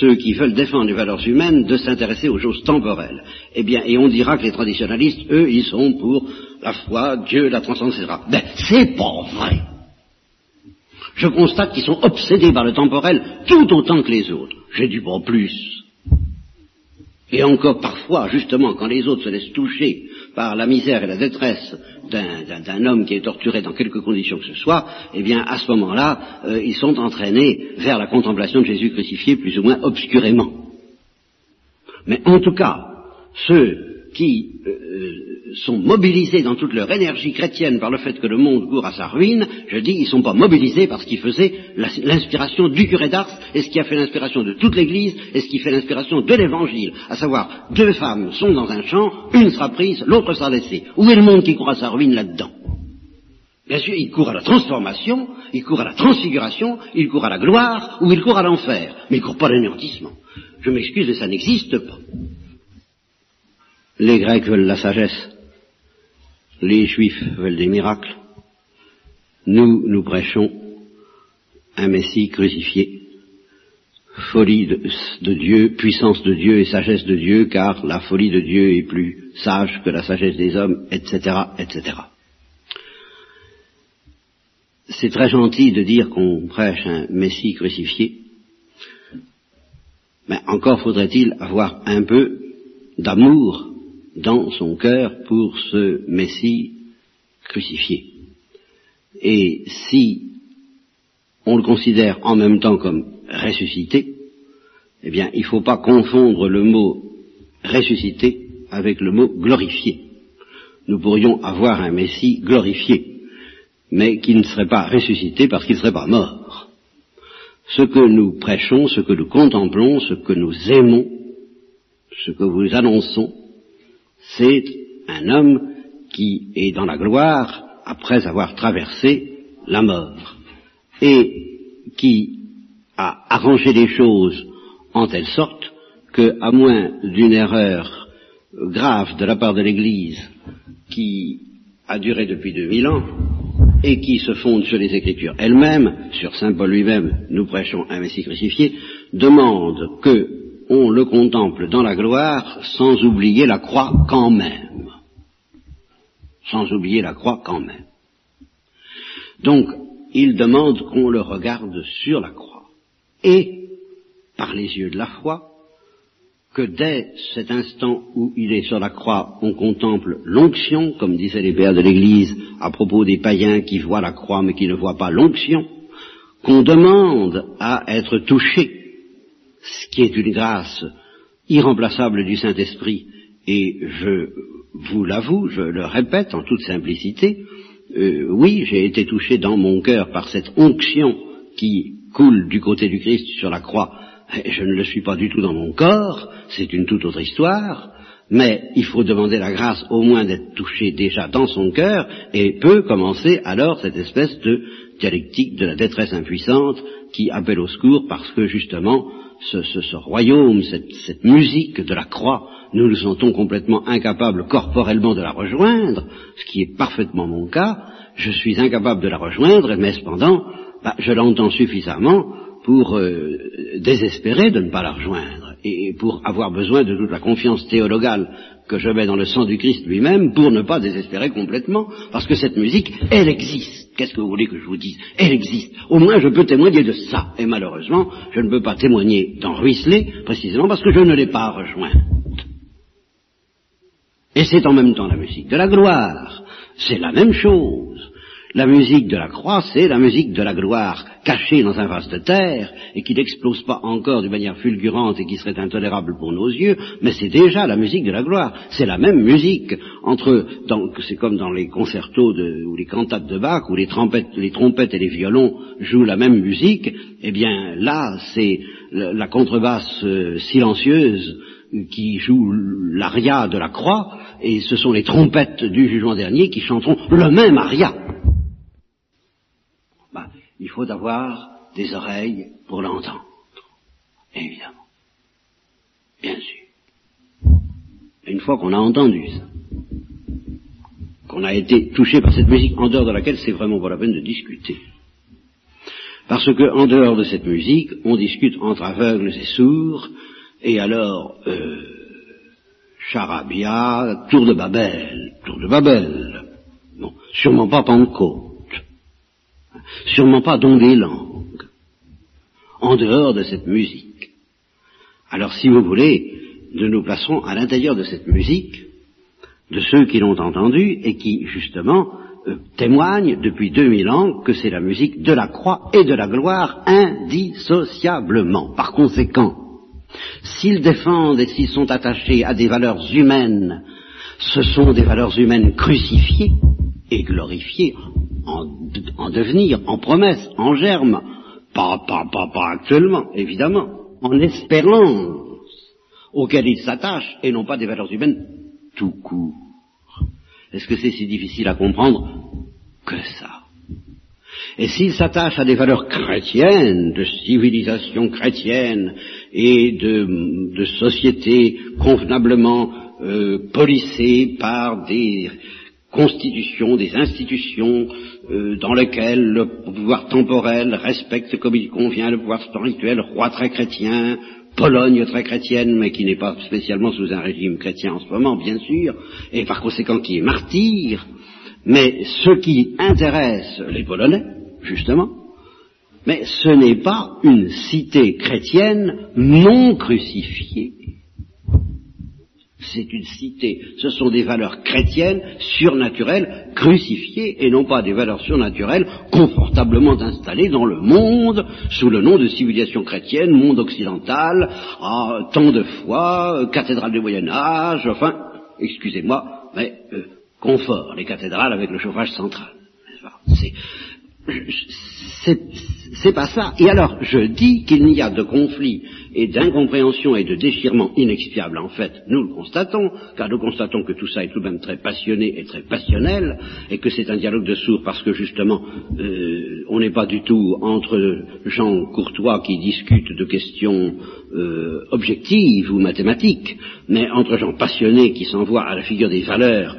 ceux qui veulent défendre les valeurs humaines de s'intéresser aux choses temporelles. Eh bien, et on dira que les traditionalistes, eux, ils sont pour la foi, Dieu, la transcendance, et cetera. Ben, c'est pas vrai. Je constate qu'ils sont obsédés par le temporel tout autant que les autres. J'ai dit bon plus. Et encore parfois, justement, quand les autres se laissent toucher par la misère et la détresse d'un, d'un, d'un homme qui est torturé dans quelque condition que ce soit, eh bien, à ce moment-là, euh, ils sont entraînés vers la contemplation de Jésus crucifié, plus ou moins obscurément. Mais en tout cas, ceux qui euh, sont mobilisés dans toute leur énergie chrétienne par le fait que le monde court à sa ruine, je dis, ils ne sont pas mobilisés par ce qui faisait l'inspiration du curé d'Ars et ce qui a fait l'inspiration de toute l'Église et ce qui fait l'inspiration de l'Évangile, à savoir, deux femmes sont dans un champ, une sera prise, l'autre sera laissée. Où est le monde qui court à sa ruine là-dedans ? Bien sûr, il court à la transformation, il court à la transfiguration, il court à la gloire ou il court à l'enfer, mais il ne court pas à l'anéantissement. Je m'excuse, mais ça n'existe pas. Les Grecs veulent la sagesse, les Juifs veulent des miracles. Nous, nous prêchons un Messie crucifié, folie de, de Dieu, puissance de Dieu et sagesse de Dieu, car la folie de Dieu est plus sage que la sagesse des hommes, et cetera, et cetera. C'est très gentil de dire qu'on prêche un Messie crucifié, mais encore faudrait-il avoir un peu d'amour dans son cœur pour ce Messie crucifié. Et si on le considère en même temps comme ressuscité, eh bien il ne faut pas confondre le mot ressuscité avec le mot glorifié. Nous pourrions avoir un Messie glorifié, mais qui ne serait pas ressuscité parce qu'il ne serait pas mort. Ce que nous prêchons, ce que nous contemplons, ce que nous aimons, ce que vous annonçons, c'est un homme qui est dans la gloire après avoir traversé la mort et qui a arrangé les choses en telle sorte que, à moins d'une erreur grave de la part de l'Église qui a duré depuis deux mille ans, et qui se fonde sur les Écritures elles-mêmes, sur Saint Paul lui-même, nous prêchons un Messie crucifié, demande que on le contemple dans la gloire sans oublier la croix quand même. Sans oublier la croix quand même. Donc, il demande qu'on le regarde sur la croix et, par les yeux de la foi, que dès cet instant où il est sur la croix, on contemple l'onction, comme disaient les pères de l'Église à propos des païens qui voient la croix mais qui ne voient pas l'onction, qu'on demande à être touché, ce qui est une grâce irremplaçable du Saint-Esprit. Et je vous l'avoue, je le répète en toute simplicité, euh, oui, j'ai été touché dans mon cœur par cette onction qui coule du côté du Christ sur la croix. Je ne le suis pas du tout dans mon corps, c'est une toute autre histoire, mais il faut demander la grâce au moins d'être touché déjà dans son cœur, et peut commencer alors cette espèce de dialectique de la détresse impuissante qui appelle au secours parce que justement ce, ce, ce royaume, cette, cette musique de la croix, nous nous sentons complètement incapables corporellement de la rejoindre, ce qui est parfaitement mon cas, je suis incapable de la rejoindre, mais cependant, bah, je l'entends suffisamment pour euh, désespérer de ne pas la rejoindre et pour avoir besoin de toute la confiance théologale que je mets dans le sang du Christ lui-même pour ne pas désespérer complètement, parce que cette musique, elle existe. Qu'est-ce que vous voulez que je vous dise? Elle existe. Au moins, je peux témoigner de ça. Et malheureusement, je ne peux pas témoigner d'en ruisseler, précisément parce que je ne l'ai pas rejointe. Et c'est en même temps la musique de la gloire. C'est la même chose. La musique de la croix, c'est la musique de la gloire, cachée dans un vase de terre, et qui n'explose pas encore d'une manière fulgurante et qui serait intolérable pour nos yeux, mais c'est déjà la musique de la gloire, c'est la même musique, entre, dans, c'est comme dans les concertos de, ou les cantates de Bach, où les trompettes, les trompettes et les violons jouent la même musique, eh bien là, c'est la contrebasse silencieuse qui joue l'aria de la croix, et ce sont les trompettes du jugement dernier qui chanteront le même aria. Il faut avoir des oreilles pour l'entendre, évidemment, bien sûr. Une fois qu'on a entendu ça, qu'on a été touché par cette musique, en dehors de laquelle c'est vraiment pas la peine de discuter. Parce que, en dehors de cette musique, on discute entre aveugles et sourds, et alors, euh, charabia, tour de Babel, tour de Babel, bon, sûrement pas Pentecôte. Sûrement pas dans des langues, en dehors de cette musique. Alors si vous voulez, nous nous plaçons à l'intérieur de cette musique, de ceux qui l'ont entendue et qui, justement, euh, témoignent depuis deux mille ans que c'est la musique de la croix et de la gloire indissociablement. Par conséquent, s'ils défendent et s'ils sont attachés à des valeurs humaines ce sont des valeurs humaines crucifiées et glorifiées en, en devenir, en promesse, en germe, pas, pas, pas, pas actuellement, évidemment, en espérance, auxquelles ils s'attachent, et non pas des valeurs humaines tout court. Est-ce que c'est si difficile à comprendre que ça? Et s'ils s'attachent à des valeurs chrétiennes, de civilisation chrétienne et de, de société convenablement euh, policée par des constitutions, des institutions euh, dans lesquelles le pouvoir temporel respecte comme il convient le pouvoir spirituel, roi très chrétien, Pologne très chrétienne, mais qui n'est pas spécialement sous un régime chrétien en ce moment, bien sûr, et par conséquent qui est martyr, mais ce qui intéresse les Polonais, justement, mais ce n'est pas une cité chrétienne non crucifiée. C'est une cité, ce sont des valeurs chrétiennes, surnaturelles, crucifiées, et non pas des valeurs surnaturelles confortablement installées dans le monde, sous le nom de civilisation chrétienne, monde occidental, à tant de foi, cathédrale du Moyen-Âge, enfin, excusez-moi, mais euh, confort, les cathédrales avec le chauffage central. C'est, c'est, c'est pas ça. Et alors, je dis qu'il n'y a de conflit et d'incompréhension et de déchirement inexpiable, en fait, nous le constatons, car nous constatons que tout ça est tout de même très passionné et très passionnel, et que c'est un dialogue de sourds parce que, justement, euh, on n'est pas du tout entre gens courtois qui discutent de questions euh, objectives ou mathématiques, mais entre gens passionnés qui s'envoient à la figure des valeurs,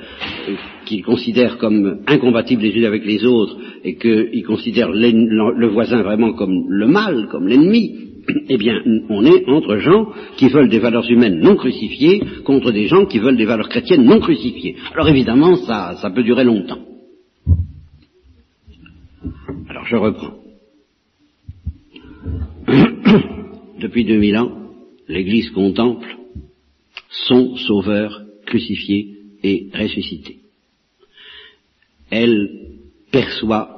euh, qu'ils considèrent comme incompatibles les unes avec les autres, et qu'ils considèrent le voisin vraiment comme le mal, comme l'ennemi. Eh bien, on est entre gens qui veulent des valeurs humaines non crucifiées contre des gens qui veulent des valeurs chrétiennes non crucifiées. Alors évidemment, ça, ça peut durer longtemps. Alors je reprends. Depuis deux mille ans, l'Église contemple son Sauveur crucifié et ressuscité. Elle perçoit,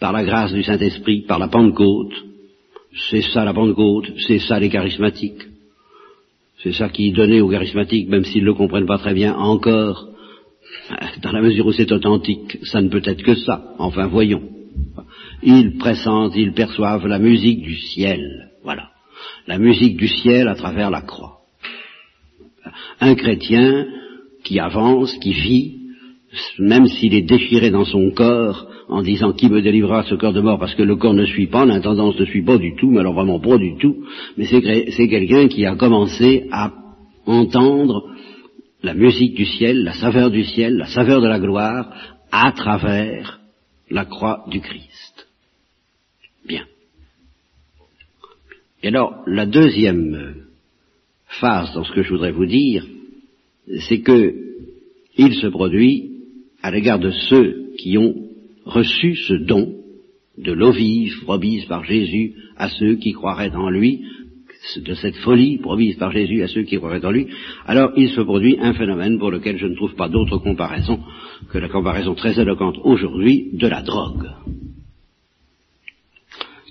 par la grâce du Saint-Esprit, par la Pentecôte, c'est ça la Pentecôte, c'est ça les charismatiques, c'est ça qui est donné aux charismatiques, même s'ils ne le comprennent pas très bien encore, dans la mesure où c'est authentique, ça ne peut être que ça, enfin voyons. Ils pressentent, ils perçoivent la musique du ciel, voilà, la musique du ciel à travers la croix. Un chrétien qui avance, qui vit, même s'il est déchiré dans son corps, en disant qui me délivrera ce corps de mort, parce que le corps ne suit pas, l'intendance ne suit pas du tout, mais alors vraiment pas du tout, mais c'est, c'est quelqu'un qui a commencé à entendre la musique du ciel, la saveur du ciel, la saveur de la gloire, à travers la croix du Christ. Bien. Et alors, la deuxième phase dans ce que je voudrais vous dire, c'est que il se produit à l'égard de ceux qui ont reçu ce don de l'eau vive promise par Jésus à ceux qui croiraient en lui, de cette folie promise par Jésus à ceux qui croiraient en lui, alors il se produit un phénomène pour lequel je ne trouve pas d'autre comparaison que la comparaison très éloquente aujourd'hui de la drogue.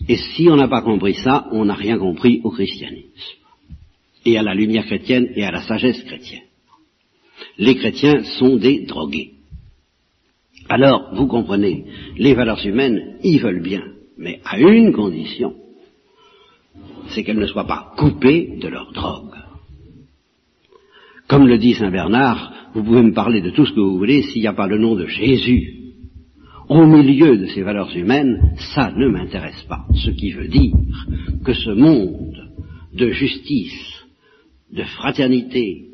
Et si on n'a pas compris ça, on n'a rien compris au christianisme, et à la lumière chrétienne et à la sagesse chrétienne. Les chrétiens sont des drogués. Alors, vous comprenez, les valeurs humaines y veulent bien, mais à une condition, c'est qu'elles ne soient pas coupées de leur drogue. Comme le dit Saint Bernard, vous pouvez me parler de tout ce que vous voulez, s'il n'y a pas le nom de Jésus au milieu de ces valeurs humaines, ça ne m'intéresse pas. Ce qui veut dire que ce monde de justice, de fraternité,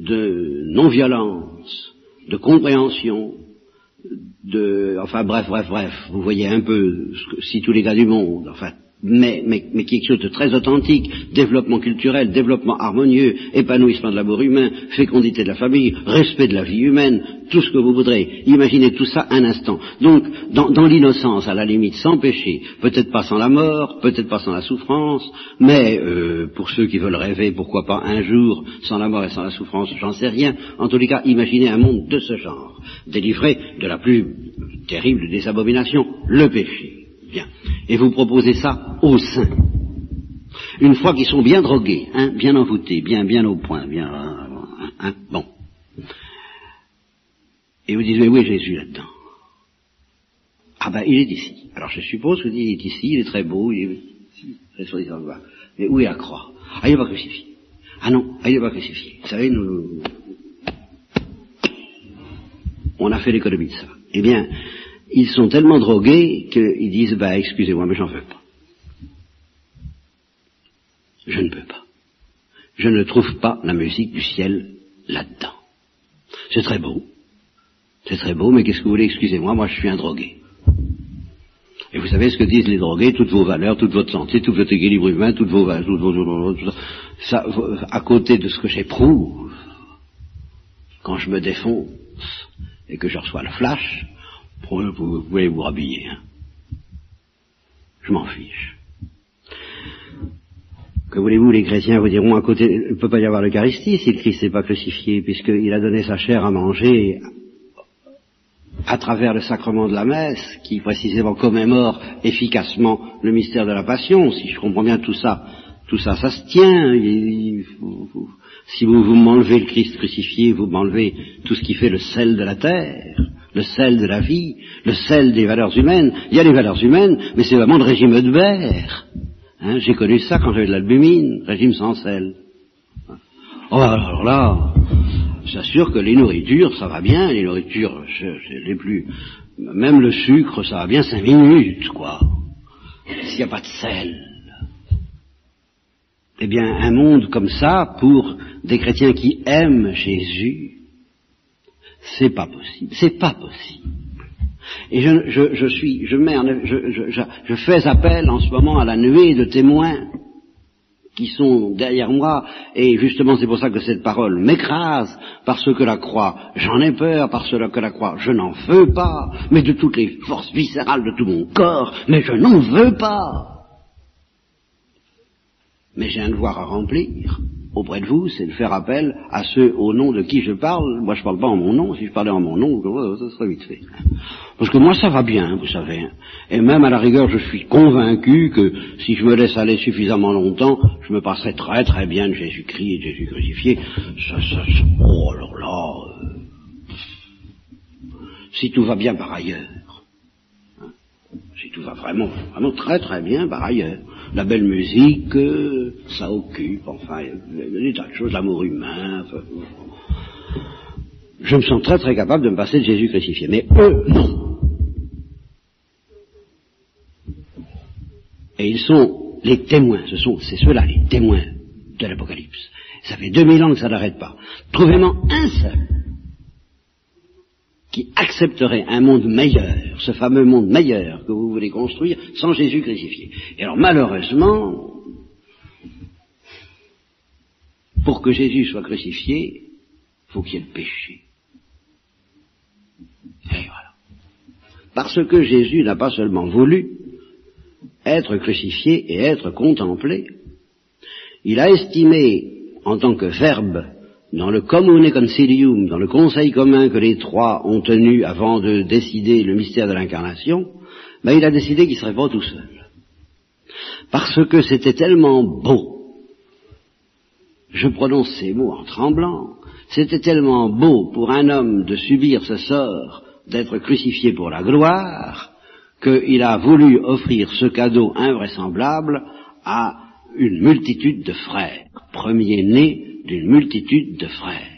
de non-violence, de compréhension, de, enfin bref, bref, bref, vous voyez un peu, si tous les gars du monde, enfin, mais, mais, mais quelque chose de très authentique, développement culturel, développement harmonieux, épanouissement de l'amour humain, fécondité de la famille, respect de la vie humaine, tout ce que vous voudrez, imaginez tout ça un instant, donc dans, dans l'innocence à la limite, sans péché, peut-être pas sans la mort, peut-être pas sans la souffrance, mais euh, pour ceux qui veulent rêver, pourquoi pas un jour sans la mort et sans la souffrance, j'en sais rien, en tous les cas imaginez un monde de ce genre, délivré de la plus terrible des abominations, le péché. Bien. Et vous proposez ça aux saints. Une fois qu'ils sont bien drogués, hein, bien envoûtés, bien, bien au point, bien, hein, bon. Et vous dites, mais où est Jésus là-dedans? Ah ben, il est ici. Alors je suppose que vous dites, il est ici, il est très beau, il est ressuscitant. Mais où est la croix? Ah, il n'est pas crucifié. Ah non, ah, il n'est pas crucifié. Vous savez, nous... on a fait l'économie de ça. Eh bien, ils sont tellement drogués qu'ils disent, ben, excusez-moi, mais j'en veux pas. Je ne peux pas. Je ne trouve pas la musique du ciel là-dedans. C'est très beau. C'est très beau, mais qu'est-ce que vous voulez? Excusez-moi, moi je suis un drogué. Et vous savez ce que disent les drogués? Toutes vos valeurs, toute votre santé, tout votre équilibre humain, toutes vos valeurs, toutes vos... ça, à côté de ce que j'éprouve, quand je me défonce et que je reçois le flash, vous, vous pouvez vous rhabiller. Je m'en fiche. Que voulez-vous, les chrétiens vous diront, à côté, il ne peut pas y avoir l'Eucharistie si le Christ n'est pas crucifié, puisqu'il a donné sa chair à manger à travers le sacrement de la messe, qui précisément commémore efficacement le mystère de la Passion. Si je comprends bien tout ça, tout ça, ça se tient. Il, il, vous, si vous, vous m'enlevez le Christ crucifié, vous m'enlevez tout ce qui fait le sel de la terre, le sel de la vie, le sel des valeurs humaines. Il y a les valeurs humaines, mais c'est vraiment le régime de Bach. Hein, j'ai connu ça quand j'avais de l'albumine, régime sans sel. Oh, alors là, j'assure que les nourritures, ça va bien, les nourritures, je, je les plus, même le sucre, ça va bien cinq minutes, quoi. S'il n'y a pas de sel. Eh bien, un monde comme ça, pour des chrétiens qui aiment Jésus, c'est pas possible, c'est pas possible. Et je, je, je suis, je mets, je, je, je, je fais appel en ce moment à la nuée de témoins qui sont derrière moi, et justement c'est pour ça que cette parole m'écrase, parce que la croix, j'en ai peur, parce que la croix, je n'en veux pas, mais de toutes les forces viscérales de tout mon corps, mais je n'en veux pas. Mais j'ai un devoir à remplir auprès de vous, c'est de faire appel à ceux au nom de qui je parle. Moi je parle pas en mon nom, si je parlais en mon nom, ça serait vite fait. Parce que moi ça va bien, vous savez. Et même à la rigueur, je suis convaincu que si je me laisse aller suffisamment longtemps, je me passerai très très bien de Jésus-Christ et de Jésus crucifié. Ça, ça, ça, oh là là. Si tout va bien par ailleurs. Si tout va vraiment, vraiment très très bien par ailleurs. La belle musique, euh, ça occupe, enfin, il y a des tas de choses, l'amour humain, enfin, je me sens très très capable de me passer de Jésus crucifié. Mais eux, non. Et ils sont les témoins, ce sont, c'est ceux-là les témoins de l'Apocalypse. Ça fait deux mille ans que ça n'arrête pas. Trouvez-moi un seul qui accepterait un monde meilleur, ce fameux monde meilleur que vous voulez construire, sans Jésus crucifié. Et alors malheureusement, pour que Jésus soit crucifié, il faut qu'il y ait le péché. Et voilà. Parce que Jésus n'a pas seulement voulu être crucifié et être contemplé, il a estimé, en tant que verbe, dans le commune concilium, dans le conseil commun que les trois ont tenu avant de décider le mystère de l'incarnation, ben il a décidé qu'il ne serait pas tout seul. Parce que c'était tellement beau, je prononce ces mots en tremblant, c'était tellement beau pour un homme de subir ce sort d'être crucifié pour la gloire, qu'il a voulu offrir ce cadeau invraisemblable à une multitude de frères, premier-né d'une multitude de frères.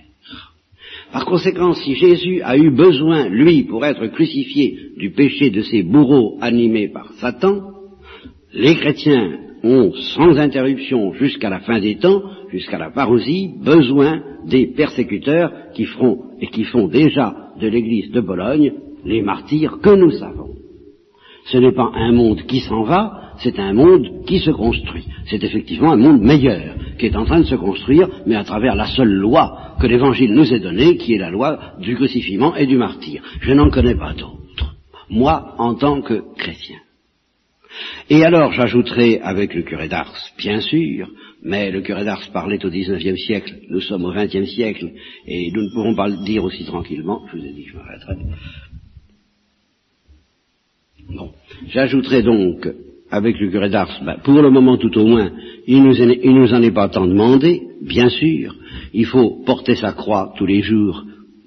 Par conséquent, si Jésus a eu besoin, lui, pour être crucifié du péché de ses bourreaux animés par Satan, les chrétiens ont, sans interruption jusqu'à la fin des temps, jusqu'à la parousie, besoin des persécuteurs qui feront et qui font déjà de l'Église de Pologne les martyrs que nous savons. Ce n'est pas un monde qui s'en va, c'est un monde qui se construit. C'est effectivement un monde meilleur, qui est en train de se construire, mais à travers la seule loi que l'Évangile nous est donnée, qui est la loi du crucifixion et du martyre. Je n'en connais pas d'autre, moi, en tant que chrétien. Et alors, j'ajouterai, avec le curé d'Ars, bien sûr, mais le curé d'Ars parlait au dix-neuvième siècle, nous sommes au vingtième siècle, et nous ne pourrons pas le dire aussi tranquillement, je vous ai dit que je m'arrêterai. Bon, j'ajouterai donc... avec le curé d'Ars, ben, pour le moment tout au moins, il nous, est, il nous en est pas tant demandé, bien sûr, il faut porter sa croix tous les jours,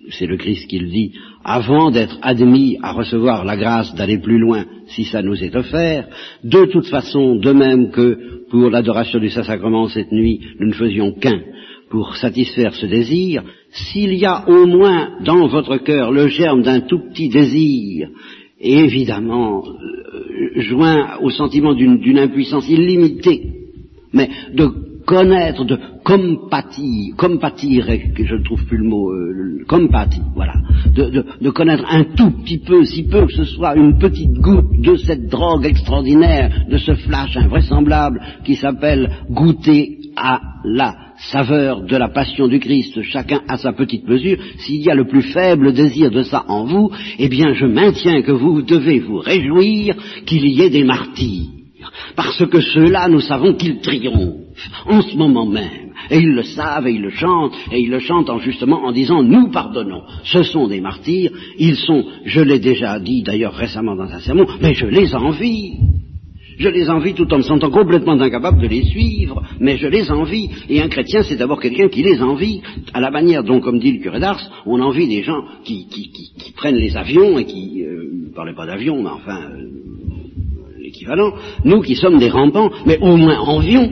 c'est le Christ qui le dit, avant d'être admis à recevoir la grâce d'aller plus loin, si ça nous est offert. De toute façon, de même que pour l'adoration du Saint-Sacrement cette nuit, nous ne faisions qu'un pour satisfaire ce désir, s'il y a au moins dans votre cœur le germe d'un tout petit désir, et évidemment euh, joint au sentiment d'une, d'une impuissance illimitée, mais de connaître, de compatir, compatir, je ne trouve plus le mot, euh, compatir, voilà, de, de, de connaître un tout petit peu, si peu que ce soit, une petite goutte de cette drogue extraordinaire, de ce flash invraisemblable qui s'appelle goûter à la saveur de la passion du Christ, chacun à sa petite mesure. S'il y a le plus faible désir de ça en vous, eh bien je maintiens que vous devez vous réjouir qu'il y ait des martyrs, parce que ceux-là, nous savons qu'ils triomphent en ce moment même, et ils le savent, et ils le chantent, et ils le chantent en justement en disant « Nous pardonnons ». Ce sont des martyrs, ils sont, je l'ai déjà dit d'ailleurs récemment dans un sermon, mais je les envie. Je les envie tout en me sentant complètement incapable de les suivre, mais je les envie. Et un chrétien, c'est d'abord quelqu'un qui les envie, à la manière dont, comme dit le curé d'Ars, on envie des gens qui, qui, qui, qui prennent les avions et qui, euh, je ne parlais pas d'avion, mais enfin, euh, l'équivalent, nous qui sommes des rampants, mais au moins envions.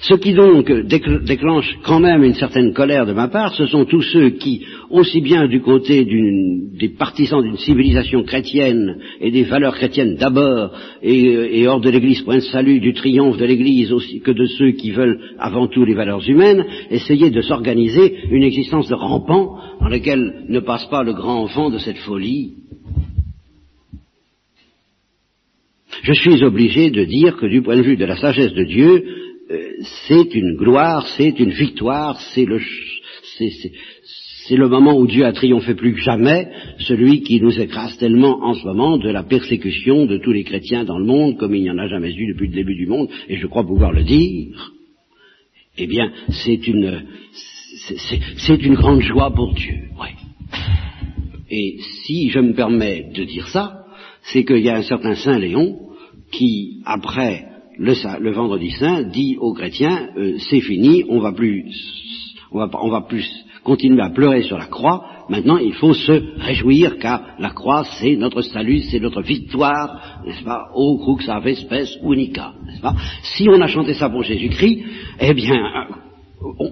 Ce qui donc déclenche quand même une certaine colère de ma part, ce sont tous ceux qui, aussi bien du côté d'une, des partisans d'une civilisation chrétienne et des valeurs chrétiennes d'abord, et, et hors de l'Église, point de salut, du triomphe de l'Église, aussi que de ceux qui veulent avant tout les valeurs humaines, essayer de s'organiser une existence de rampant dans laquelle ne passe pas le grand vent de cette folie. Je suis obligé de dire que du point de vue de la sagesse de Dieu, c'est une gloire, c'est une victoire, c'est le, c'est, c'est, c'est le moment où Dieu a triomphé plus que jamais, celui qui nous écrase tellement en ce moment de la persécution de tous les chrétiens dans le monde, comme il n'y en a jamais eu depuis le début du monde, et je crois pouvoir le dire. Eh bien, c'est une, c'est, c'est, c'est une grande joie pour Dieu, oui. Et si je me permets de dire ça, c'est qu'il y a un certain Saint Léon qui, après Le, le Vendredi Saint, dit aux chrétiens, euh, c'est fini, on va plus, on va, on va plus continuer à pleurer sur la croix, maintenant il faut se réjouir, car la croix c'est notre salut, c'est notre victoire, n'est-ce pas, o crux ave spes unica, n'est-ce pas. Si on a chanté ça pour Jésus-Christ, eh bien,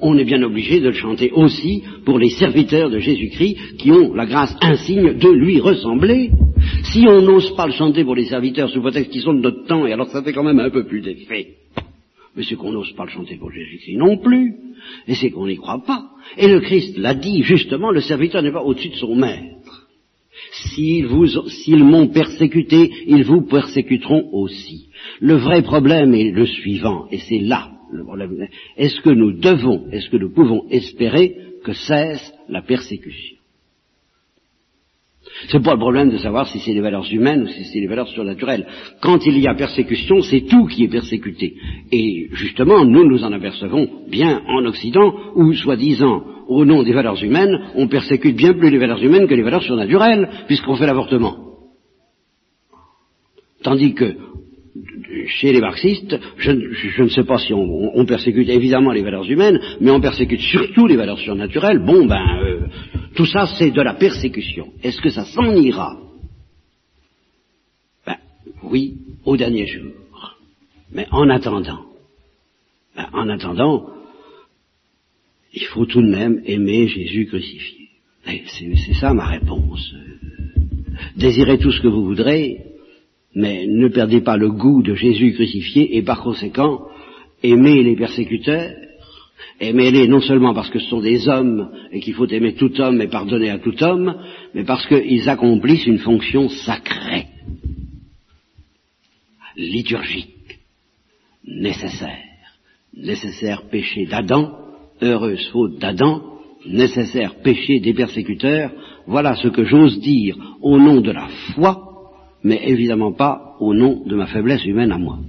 on est bien obligé de le chanter aussi pour les serviteurs de Jésus-Christ qui ont la grâce insigne de lui ressembler. Si on n'ose pas le chanter pour les serviteurs sous prétexte qu'ils sont de notre temps, et alors ça fait quand même un peu plus d'effet. Mais c'est qu'on n'ose pas le chanter pour Jésus-Christ non plus, et c'est qu'on n'y croit pas. Et le Christ l'a dit justement, le serviteur n'est pas au-dessus de son maître. S'ils vous, s'ils m'ont persécuté, ils vous persécuteront aussi. Le vrai problème est le suivant, et c'est là le problème. Est-ce que nous devons, est-ce que nous pouvons espérer que cesse la persécution ? C'est pas le problème de savoir si c'est des valeurs humaines ou si c'est des valeurs surnaturelles. Quand il y a persécution, c'est tout qui est persécuté. Et justement, nous nous en apercevons bien en Occident, où, soi-disant, au nom des valeurs humaines, on persécute bien plus les valeurs humaines que les valeurs surnaturelles, puisqu'on fait l'avortement. Tandis que, chez les marxistes, je, je ne sais pas si on, on persécute évidemment les valeurs humaines, mais on persécute surtout les valeurs surnaturelles. Bon ben, euh, tout ça c'est de la persécution. Est-ce que ça s'en ira ? Ben, oui, au dernier jour. Mais en attendant, ben, en attendant, il faut tout de même aimer Jésus crucifié. Et c'est, c'est ça ma réponse. Désirez tout ce que vous voudrez, mais ne perdez pas le goût de Jésus crucifié, et par conséquent, aimez les persécuteurs, aimez-les non seulement parce que ce sont des hommes et qu'il faut aimer tout homme et pardonner à tout homme, mais parce qu'ils accomplissent une fonction sacrée, liturgique, nécessaire, nécessaire péché d'Adam, heureuse faute d'Adam, nécessaire péché des persécuteurs, voilà ce que j'ose dire au nom de la foi, mais évidemment pas au nom de ma faiblesse humaine à moi.